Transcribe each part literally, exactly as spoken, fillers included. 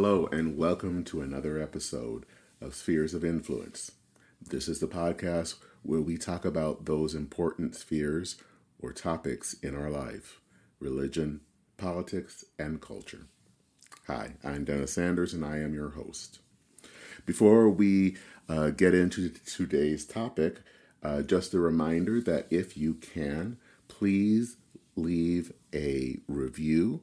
Hello, and welcome to another episode of Spheres of Influence. This is the podcast where we talk about those important spheres or topics in our life: religion, politics, and culture. Hi, I'm Dennis Sanders, and I am your host. Before we uh, get into today's topic, uh, just a reminder that if you can, please leave a review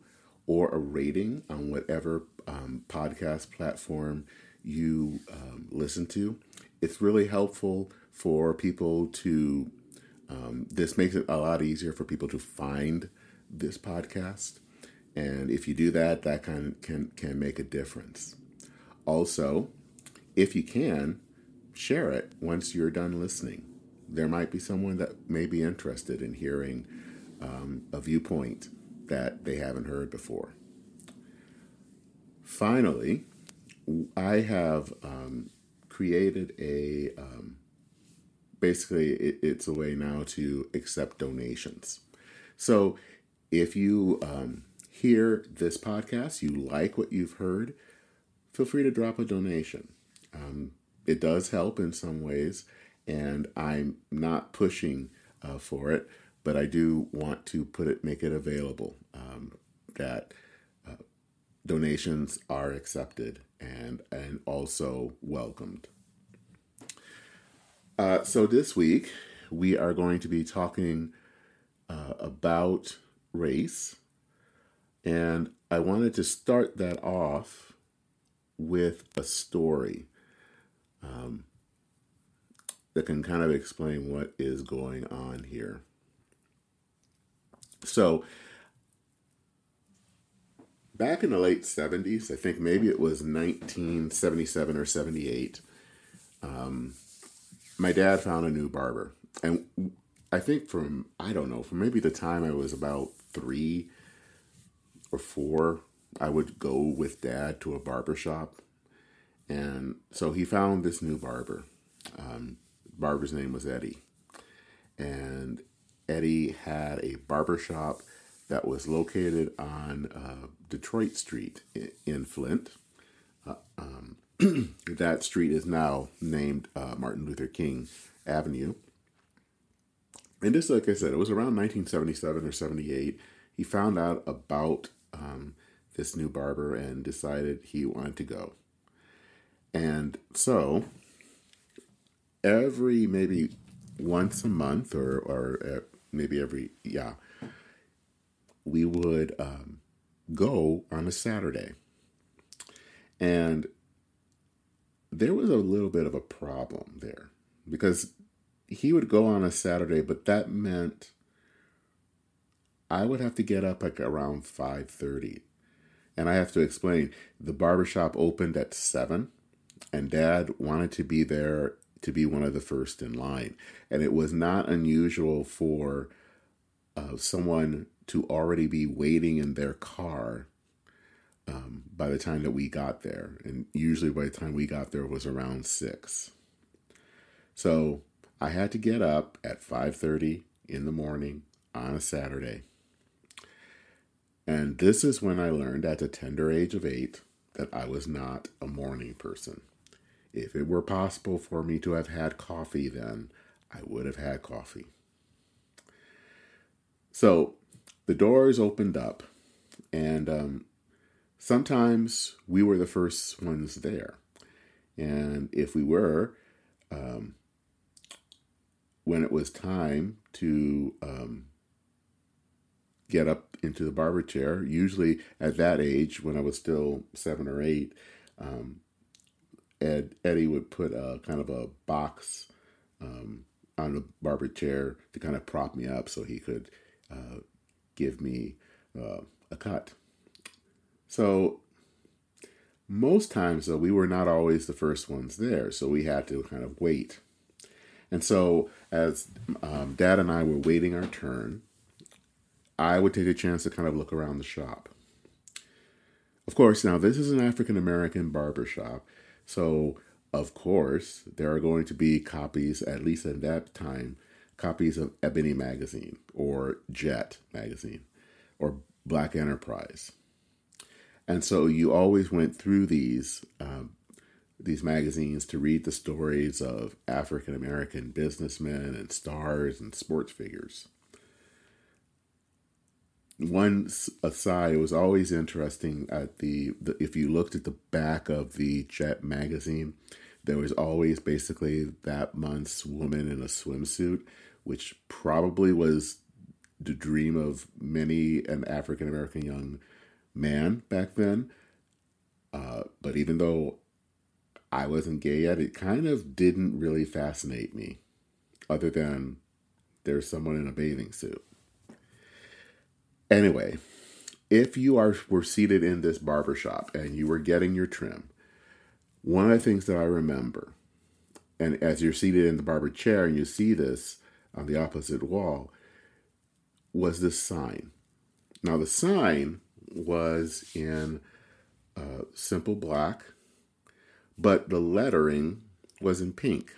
or a rating on whatever um, podcast platform you um, listen to. It's really helpful for people to, um, this makes it a lot easier for people to find this podcast. And if you do that, that can, can, can make a difference. Also, if you can, share it once you're done listening. There might be someone that may be interested in hearing um, a viewpoint that they haven't heard before. Finally, I have um, created a, um, basically it, it's a way now to accept donations. So if you um, hear this podcast, you like what you've heard, feel free to drop a donation. Um, it does help in some ways, and I'm not pushing uh, for it, but I do want to put it, make it available um, that uh, donations are accepted and and also welcomed. Uh, so this week we are going to be talking uh, about race, and I wanted to start that off with a story um, that can kind of explain what is going on here. So, back in the late seventies, I think maybe it was nineteen seventy-seven or seventy-eight, um, my dad found a new barber. And I think from, I don't know, from maybe the time I was about three or four, I would go with dad to a barber shop. And so he found this new barber. Um, barber's name was Eddie. And Eddie had a barbershop that was located on uh, Detroit Street in Flint. Uh, um, that street is now named uh, Martin Luther King Avenue. And just like I said, it was around nineteen seventy-seven or seventy-eight. He found out about um, this new barber and decided he wanted to go. And so every maybe once a month or, or maybe every, yeah, we would um, go on a Saturday. And there was a little bit of a problem there because he would go on a Saturday, but that meant I would have to get up like around five thirty. And I have to explain, the barbershop opened at seven, and Dad wanted to be there to be one of the first in line. And it was not unusual for uh, someone to already be waiting in their car um, by the time that we got there. And usually by the time we got there was around six. So I had to get up at five thirty in the morning on a Saturday. And this is when I learned at the tender age of eight that I was not a morning person. If it were possible for me to have had coffee then, I would have had coffee. So the doors opened up, and um, sometimes we were the first ones there. And if we were, um, when it was time to um, get up into the barber chair, usually at that age, when I was still seven or eight, um, Ed, Eddie would put a kind of a box um, on the barber chair to kind of prop me up so he could uh, give me uh, a cut. So most times, though, we were not always the first ones there, so we had to kind of wait. And so as um, Dad and I were waiting our turn, I would take a chance to kind of look around the shop. Of course, now this is an African-American barber shop. So, of course, there are going to be copies, at least at that time, copies of Ebony Magazine or Jet Magazine or Black Enterprise. And so you always went through these um, these magazines to read the stories of African-American businessmen and stars and sports figures. One aside, it was always interesting at the, the if you looked at the back of the Jet magazine, there was always basically that month's woman in a swimsuit, which probably was the dream of many an African-American young man back then. Uh, but even though I wasn't gay yet, it kind of didn't really fascinate me, other than there's someone in a bathing suit. Anyway, if you are were seated in this barbershop and you were getting your trim, one of the things that I remember, and as you're seated in the barber chair and you see this on the opposite wall, was this sign. Now, the sign was in uh, simple black, but the lettering was in pink.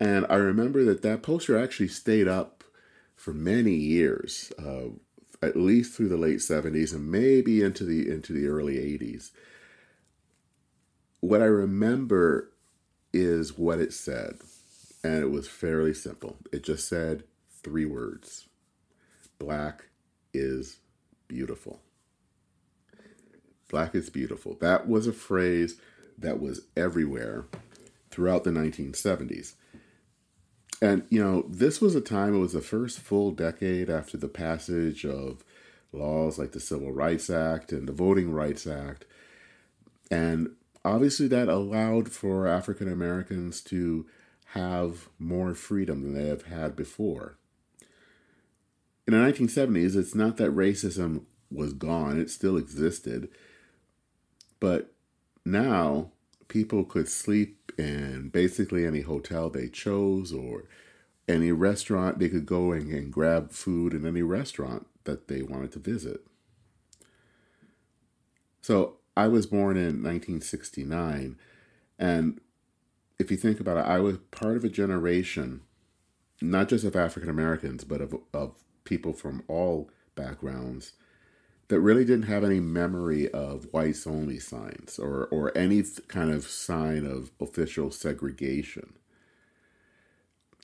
And I remember that that poster actually stayed up for many years, uh, at least through the late seventies and maybe into the into the early eighties. What I remember is what it said, and it was fairly simple. It just said three words: Black is beautiful. Black is beautiful. That was a phrase that was everywhere throughout the nineteen seventies. And, you know, this was a time, it was the first full decade after the passage of laws like the Civil Rights Act and the Voting Rights Act. And obviously that allowed for African Americans to have more freedom than they have had before. In the nineteen seventies, it's not that racism was gone. It still existed. But now people could sleep in basically any hotel they chose, or any restaurant. They could go and, and grab food in any restaurant that they wanted to visit. So I was born in nineteen sixty-nine. And if you think about it, I was part of a generation, not just of African Americans, but of, of people from all backgrounds, that really didn't have any memory of whites only signs or, or any th- kind of sign of official segregation.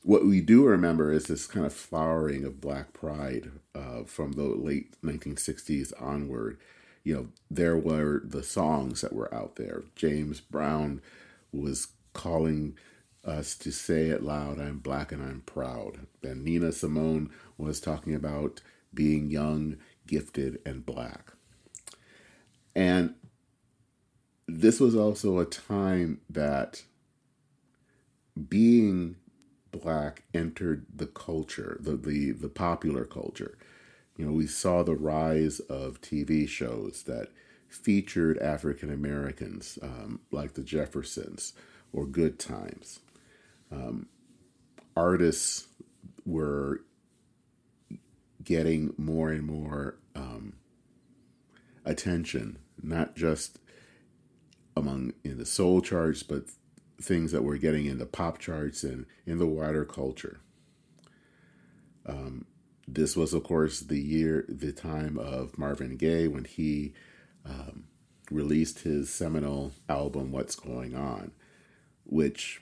What we do remember is this kind of flowering of Black pride uh, from the late nineteen sixties onward. You know, there were the songs that were out there. James Brown was calling us to say it loud, "I'm Black and I'm proud." And Nina Simone was talking about being young, gifted, and Black. And this was also a time that being Black entered the culture, the, the, the popular culture. You know, we saw the rise of T V shows that featured African Americans, um, like the Jeffersons or Good Times. Um, artists were getting more and more um, attention, not just among in the soul charts, but things that were getting in the pop charts and in the wider culture. Um, this was, of course, the year, the time of Marvin Gaye, when he um, released his seminal album, What's Going On, which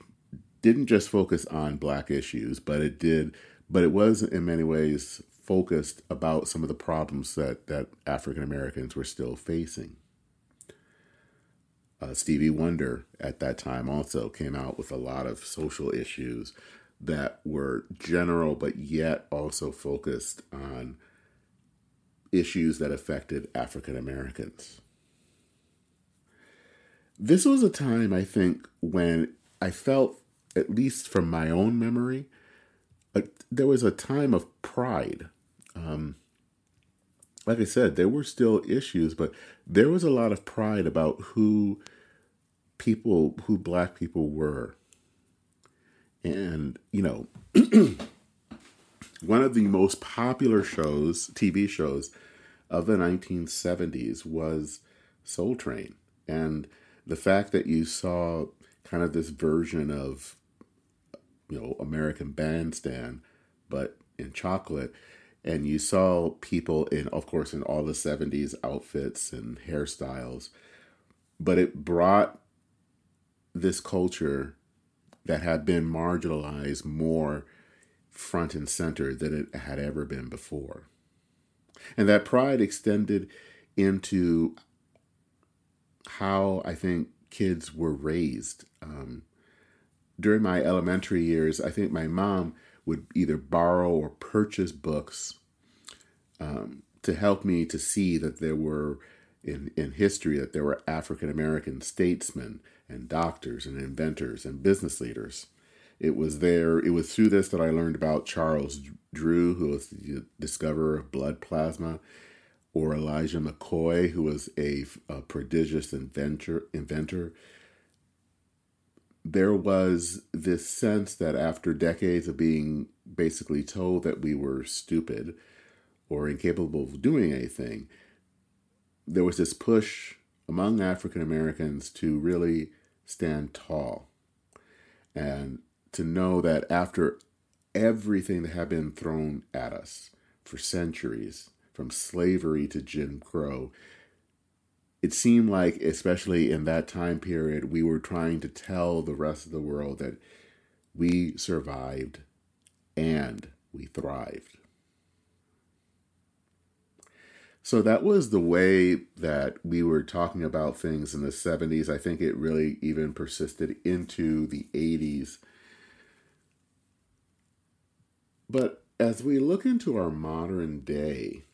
didn't just focus on Black issues, but it did, but it was in many ways focused about some of the problems that, that African Americans were still facing. Uh, Stevie Wonder at that time also came out with a lot of social issues that were general, but yet also focused on issues that affected African Americans. This was a time, I think, when I felt, at least from my own memory, a, there was a time of pride. Um, like I said, there were still issues, but there was a lot of pride about who people, who Black people were. And, you know, one of the most popular shows, T V shows of the nineteen seventies was Soul Train. And the fact that you saw kind of this version of, you know, American Bandstand, but in chocolate, And you saw people in, of course, in all the seventies outfits and hairstyles. But it brought this culture that had been marginalized more front and center than it had ever been before. And that pride extended into how I think kids were raised. Um, during my elementary years, I think my mom would either borrow or purchase books um, to help me to see that there were, in, in history, that there were African-American statesmen and doctors and inventors and business leaders. It was there, it was through this that I learned about Charles Drew, who was the discoverer of blood plasma, or Elijah McCoy, who was a, a prodigious inventor, inventor. There was this sense that after decades of being basically told that we were stupid or incapable of doing anything, there was this push among African Americans to really stand tall and to know that after everything that had been thrown at us for centuries, from slavery to Jim Crow, it seemed like, especially in that time period, we were trying to tell the rest of the world that we survived and we thrived. So that was the way that we were talking about things in the seventies. I think it really even persisted into the eighties. But as we look into our modern day,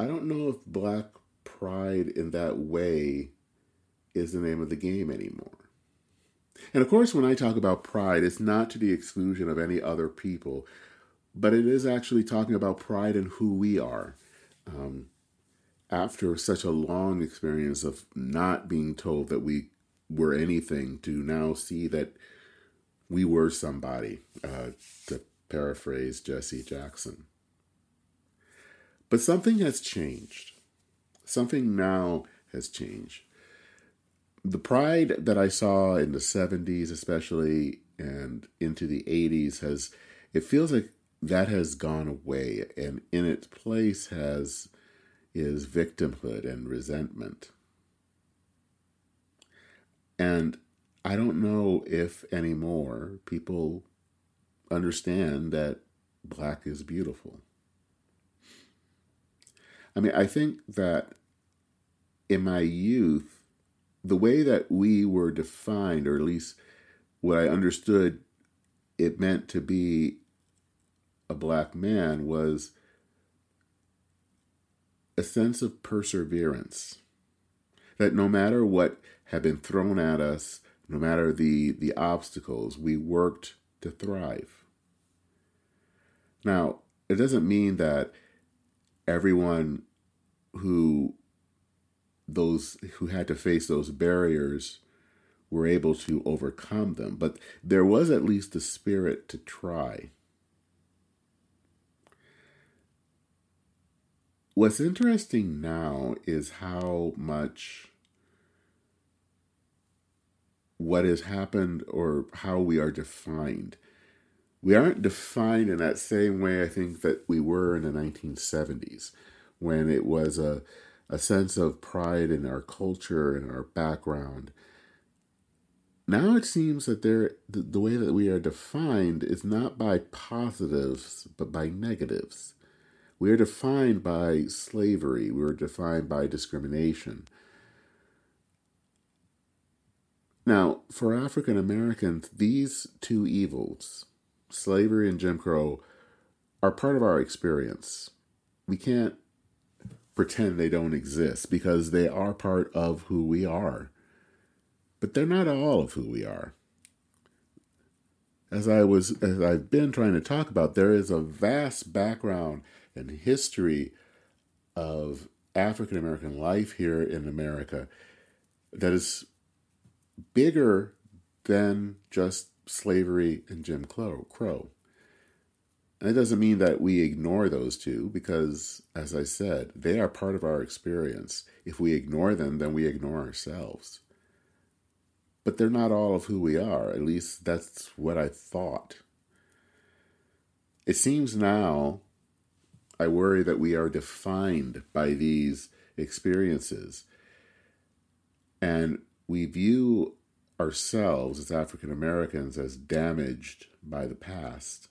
I don't know if Black pride in that way is the name of the game anymore. And of course, when I talk about pride, it's not to the exclusion of any other people, but it is actually talking about pride in who we are. Um, after such a long experience of not being told that we were anything, to now see that we were somebody, uh, to paraphrase Jesse Jackson. But something has changed. Something now has changed. The pride that I saw in the seventies especially and into the eighties has, it feels like that has gone away, and in its place has is victimhood and resentment. And I don't know if anymore people understand that Black is beautiful. I mean, I think that in my youth, the way that we were defined, or at least what I understood it meant to be a Black man, was a sense of perseverance. That no matter what had been thrown at us, no matter the, the obstacles, we worked to thrive. Now, it doesn't mean that everyone who those who had to face those barriers were able to overcome them, but there was at least the spirit to try. What's interesting now is how much what has happened or how we are defined. We aren't defined in that same way, I think, that we were in the nineteen seventies, when it was a, a sense of pride in our culture and our background. Now it seems that there, the, the way that we are defined is not by positives, but by negatives. We are defined by slavery. We are defined by discrimination. Now, for African Americans, these two evils, slavery and Jim Crow, are part of our experience. We can't pretend they don't exist because they are part of who we are. But they're not all of who we are. As I was, as I've been trying to talk about, there is a vast background and history of African American life here in America that is bigger than just slavery and Jim Crow. And it doesn't mean that we ignore those two, because, as I said, they are part of our experience. If we ignore them, then we ignore ourselves. But they're not all of who we are. At least that's what I thought. It seems now, I worry that we are defined by these experiences. And we view ourselves as African Americans as damaged by the past.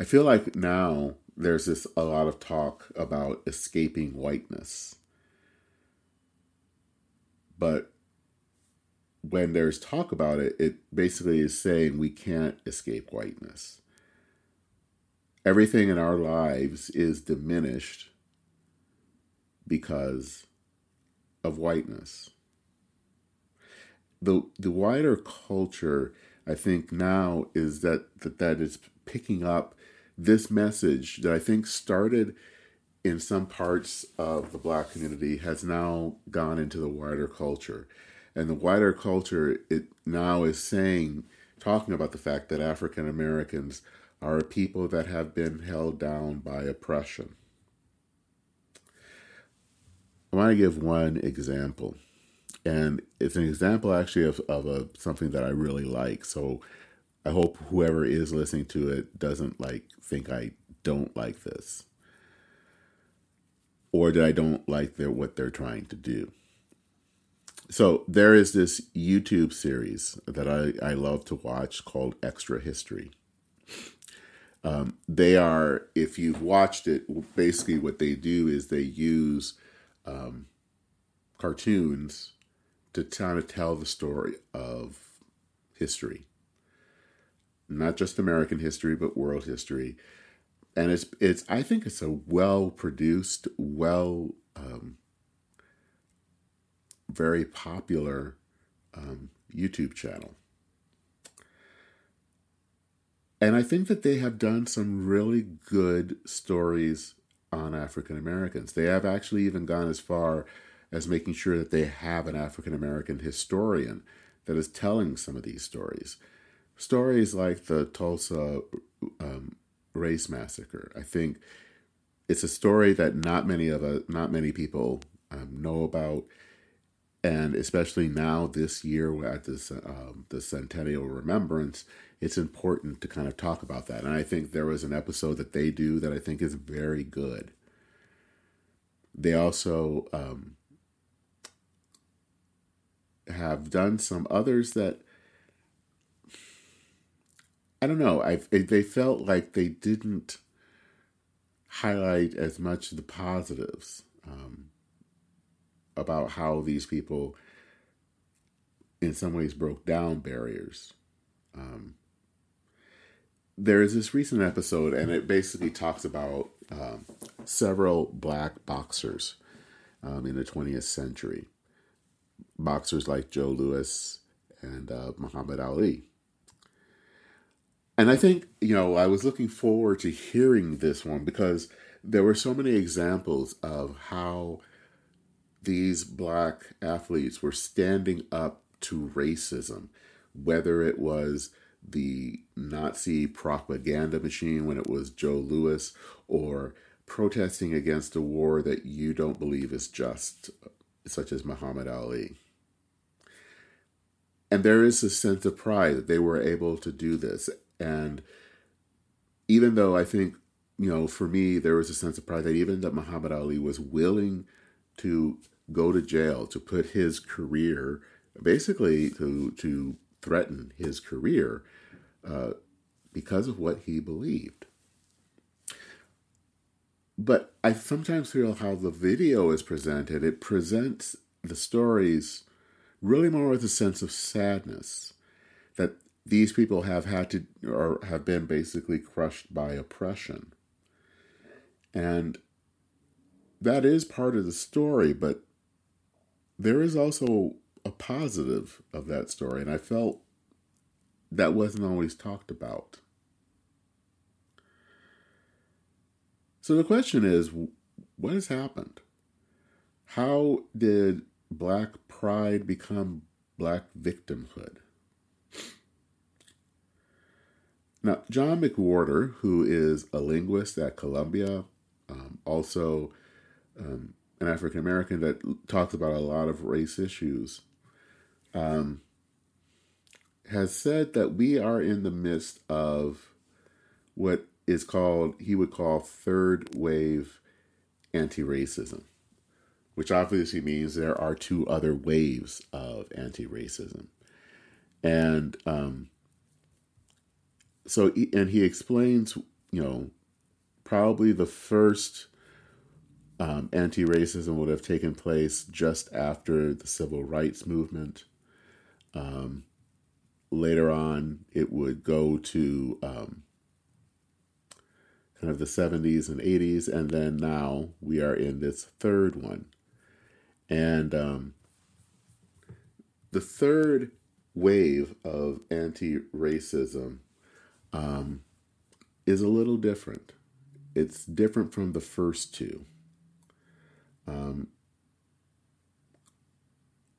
I feel like now there's this a lot of talk about escaping whiteness. But when there's talk about it, it basically is saying we can't escape whiteness. Everything in our lives is diminished because of whiteness. The the wider culture, I think now, is that, that that is picking up this message that I think started in some parts of the Black community, has now gone into the wider culture. And the wider culture, it now is saying, talking about the fact that African Americans are a people that have been held down by oppression. I want to give one example. And it's an example actually of, of a, something that I really like. So I hope whoever is listening to it doesn't like think I don't like this. Or that I don't like their, what they're trying to do. So there is this YouTube series that I, I love to watch called Extra History. Um, they are, if you've watched it, basically what they do is they use um, cartoons to kind of tell the story of history. Not just American history, but world history. And it's, it's. I think it's a well-produced, well, um, very popular um, YouTube channel. And I think that they have done some really good stories on African Americans. They have actually even gone as far as making sure that they have an African American historian that is telling some of these stories. Stories like the Tulsa Um, race massacre. I think it's a story that not many of us, not many people um, know about, and especially now this year at this um, the centennial remembrance, it's important to kind of talk about that. And I think there was an episode that they do that I think is very good. They also um, have done some others that I don't know, I they felt like they didn't highlight as much the positives um, about how these people in some ways broke down barriers. Um, there is this recent episode, and it basically talks about um, several Black boxers um, in the twentieth century. Boxers like Joe Louis and uh, Muhammad Ali. And I think, you know, I was looking forward to hearing this one because there were so many examples of how these Black athletes were standing up to racism, whether it was the Nazi propaganda machine when it was Joe Louis, or protesting against a war that you don't believe is just, such as Muhammad Ali. And there is a sense of pride that they were able to do this. And even though I think, you know, for me, there was a sense of pride that even that Muhammad Ali was willing to go to jail, to put his career, basically to to threaten his career uh, because of what he believed. But I sometimes feel how the video is presented, it presents the stories really more with a sense of sadness that these people have had to, or have been basically crushed by oppression. And that is part of the story, but there is also a positive of that story. And I felt that wasn't always talked about. So the question is, what has happened? How did Black pride become Black victimhood? Now, John McWhorter, who is a linguist at Columbia, um, also um, an African-American that talks about a lot of race issues, um, has said that we are in the midst of what is called, he would call third wave anti-racism, which obviously means there are two other waves of anti-racism. And um, so, and he explains, you know, probably the first um, anti-racism would have taken place just after the Civil Rights Movement. Um, later on, it would go to um, kind of the seventies and eighties, and then now we are in this third one. And um, the third wave of anti-racism um, is a little different. It's different from the first two. Um,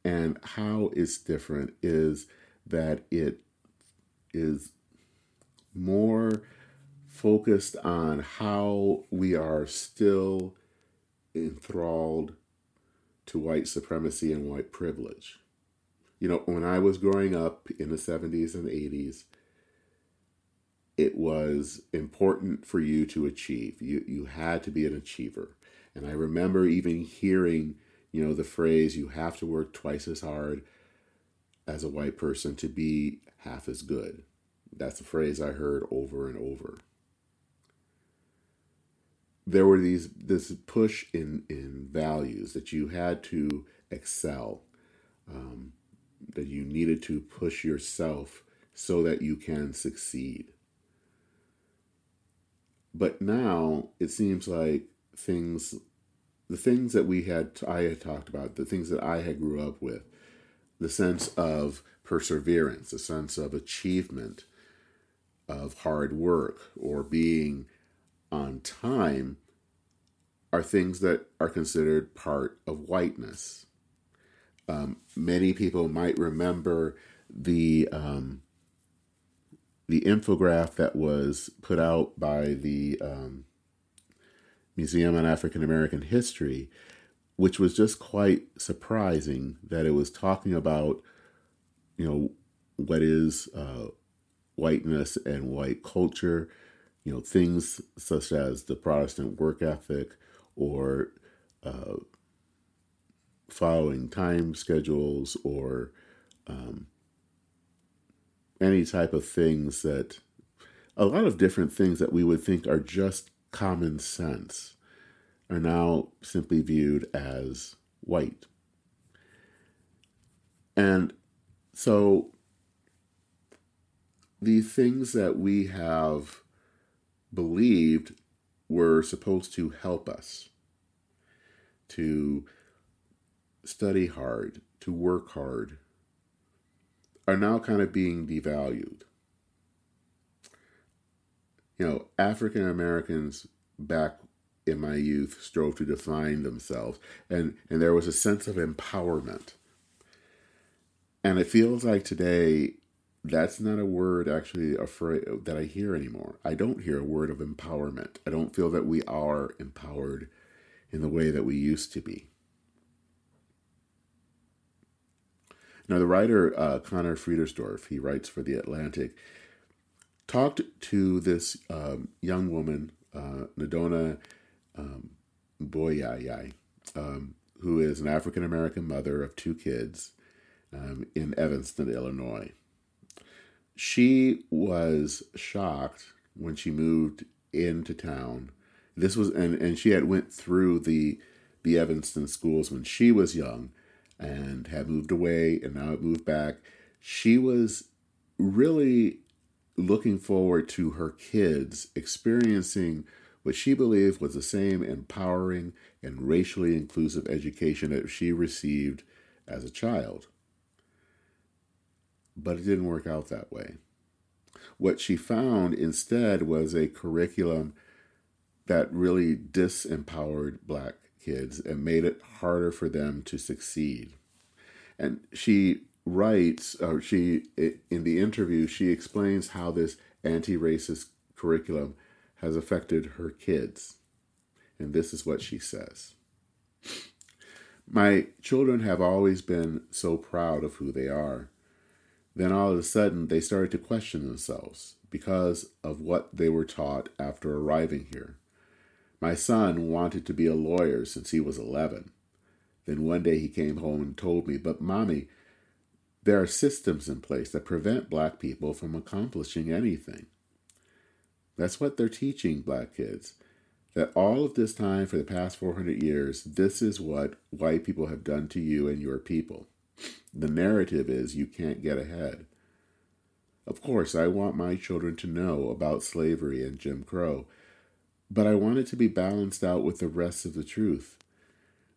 and how it's different is that it is more focused on how we are still enthralled to white supremacy and white privilege. You know, when I was growing up in the seventies and eighties, it was important for you to achieve. You you had to be an achiever. And I remember even hearing, you know, the phrase, you have to work twice as hard as a white person to be half as good. That's a phrase I heard over and over. There were these this push in, in values that you had to excel, um, that you needed to push yourself so that you can succeed. But now it seems like things, the things that we had, I had talked about, the things that I had grew up with, the sense of perseverance, the sense of achievement, of hard work, or being on time, are things that are considered part of whiteness. Um, many people might remember the um, the infographic that was put out by the um, Museum on African American History, which was just quite surprising, that it was talking about, you know, what is uh, whiteness and white culture, you know, things such as the Protestant work ethic, or uh, following time schedules, or um, any type of things that, a lot of different things that we would think are just common sense, are now simply viewed as white. And so the things that we have believed were supposed to help us to study hard, to work hard, are now kind of being devalued. You know, African Americans back in my youth strove to define themselves, and, and there was a sense of empowerment. And it feels like today, that's not a word actually afraid, that I hear anymore. I don't hear a word of empowerment. I don't feel that we are empowered in the way that we used to be. Now, the writer, uh, Conor Friedersdorf, he writes for The Atlantic, talked to this um, young woman, uh, Nadona um, Boyayay, um, who is an African-American mother of two kids um, in Evanston, Illinois. She was shocked when she moved into town. This was, and, and she had went through the, the Evanston schools when she was young and had moved away and now moved back. She was really looking forward to her kids experiencing what she believed was the same empowering and racially inclusive education that she received as a child. But it didn't work out that way. What she found instead was a curriculum that really disempowered Black kids and made it harder for them to succeed. And she writes, or she, in the interview, she explains how this anti-racist curriculum has affected her kids. And this is what she says. My children have always been so proud of who they are. Then all of a sudden, they started to question themselves because of what they were taught after arriving here. My son wanted to be a lawyer since he was eleven. Then one day he came home and told me, "But Mommy, there are systems in place that prevent black people from accomplishing anything." That's what they're teaching black kids, that all of this time for the past four hundred years, this is what white people have done to you and your people. The narrative is you can't get ahead. Of course, I want my children to know about slavery and Jim Crow, but I want it to be balanced out with the rest of the truth.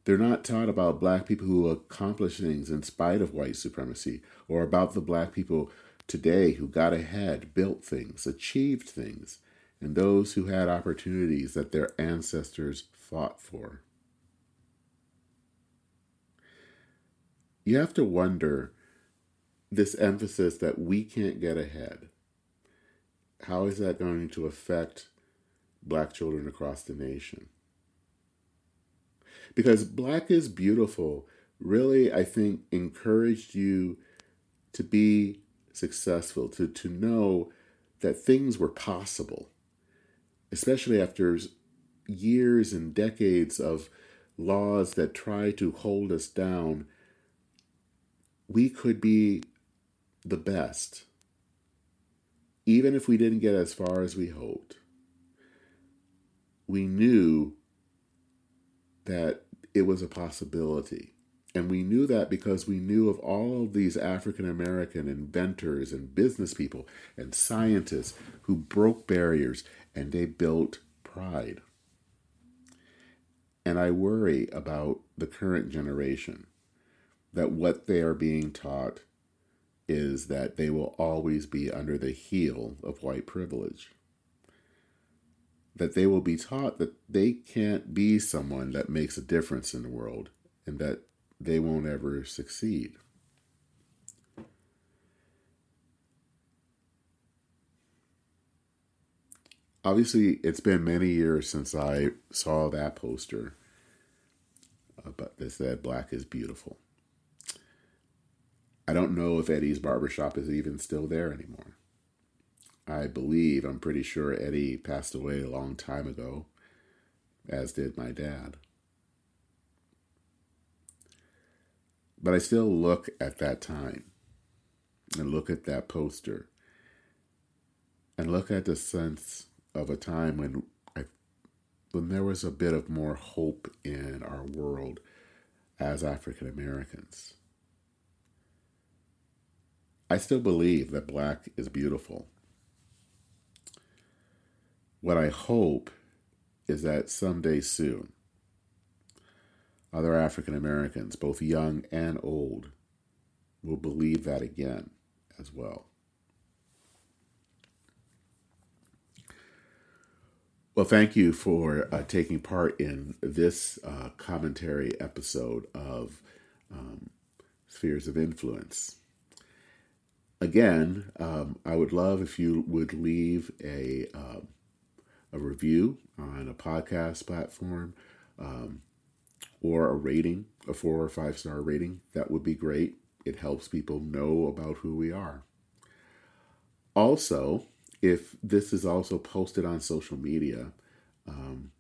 They're not taught about black people who accomplish things in spite of white supremacy, or about the black people today who got ahead, built things, achieved things, and those who had opportunities that their ancestors fought for. You have to wonder, this emphasis that we can't get ahead, how is that going to affect black children across the nation? Because Black is Beautiful really, I think, encouraged you to be successful, to, to know that things were possible, especially after years and decades of laws that try to hold us down. We could be the best, even if we didn't get as far as we hoped. We knew that it was a possibility. And we knew that because we knew of all of these African-American inventors and business people and scientists who broke barriers and they built pride. And I worry about the current generation, that what they are being taught is that they will always be under the heel of white privilege. That they will be taught that they can't be someone that makes a difference in the world and that they won't ever succeed. Obviously, it's been many years since I saw that poster about this, that Black is Beautiful. I don't know if Eddie's barbershop is even still there anymore. I believe, I'm pretty sure Eddie passed away a long time ago, as did my dad. But I still look at that time and look at that poster and look at the sense of a time when I, when there was a bit of more hope in our world as African Americans. I still believe that Black is Beautiful. What I hope is that someday soon, other African Americans, both young and old, will believe that again as well. Well, thank you for uh, taking part in this uh, commentary episode of um, Spheres of Influence. Again, um, I would love if you would leave a... Uh, a review on a podcast platform, um, or a rating, a four or five star rating. That would be great. It helps people know about who we are. Also, if this is also posted on social media, um,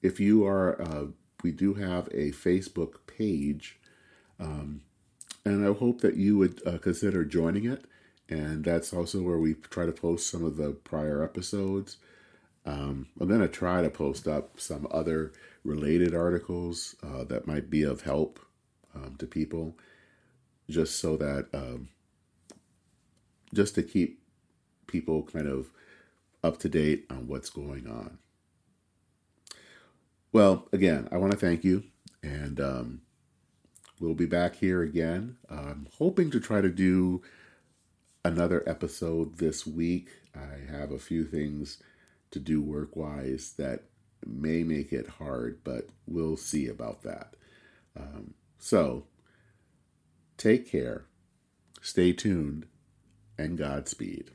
if you are, uh, we do have a Facebook page, um, and I hope that you would uh, consider joining it. And that's also where we try to post some of the prior episodes. Um, I'm going to try to post up some other related articles uh, that might be of help um, to people, just so that, um, just to keep people kind of up to date on what's going on. Well, again, I want to thank you, and um, we'll be back here again. I'm hoping to try to do another episode this week. I have a few things to do work-wise that may make it hard, but we'll see about that. Um, so, take care, stay tuned, and Godspeed.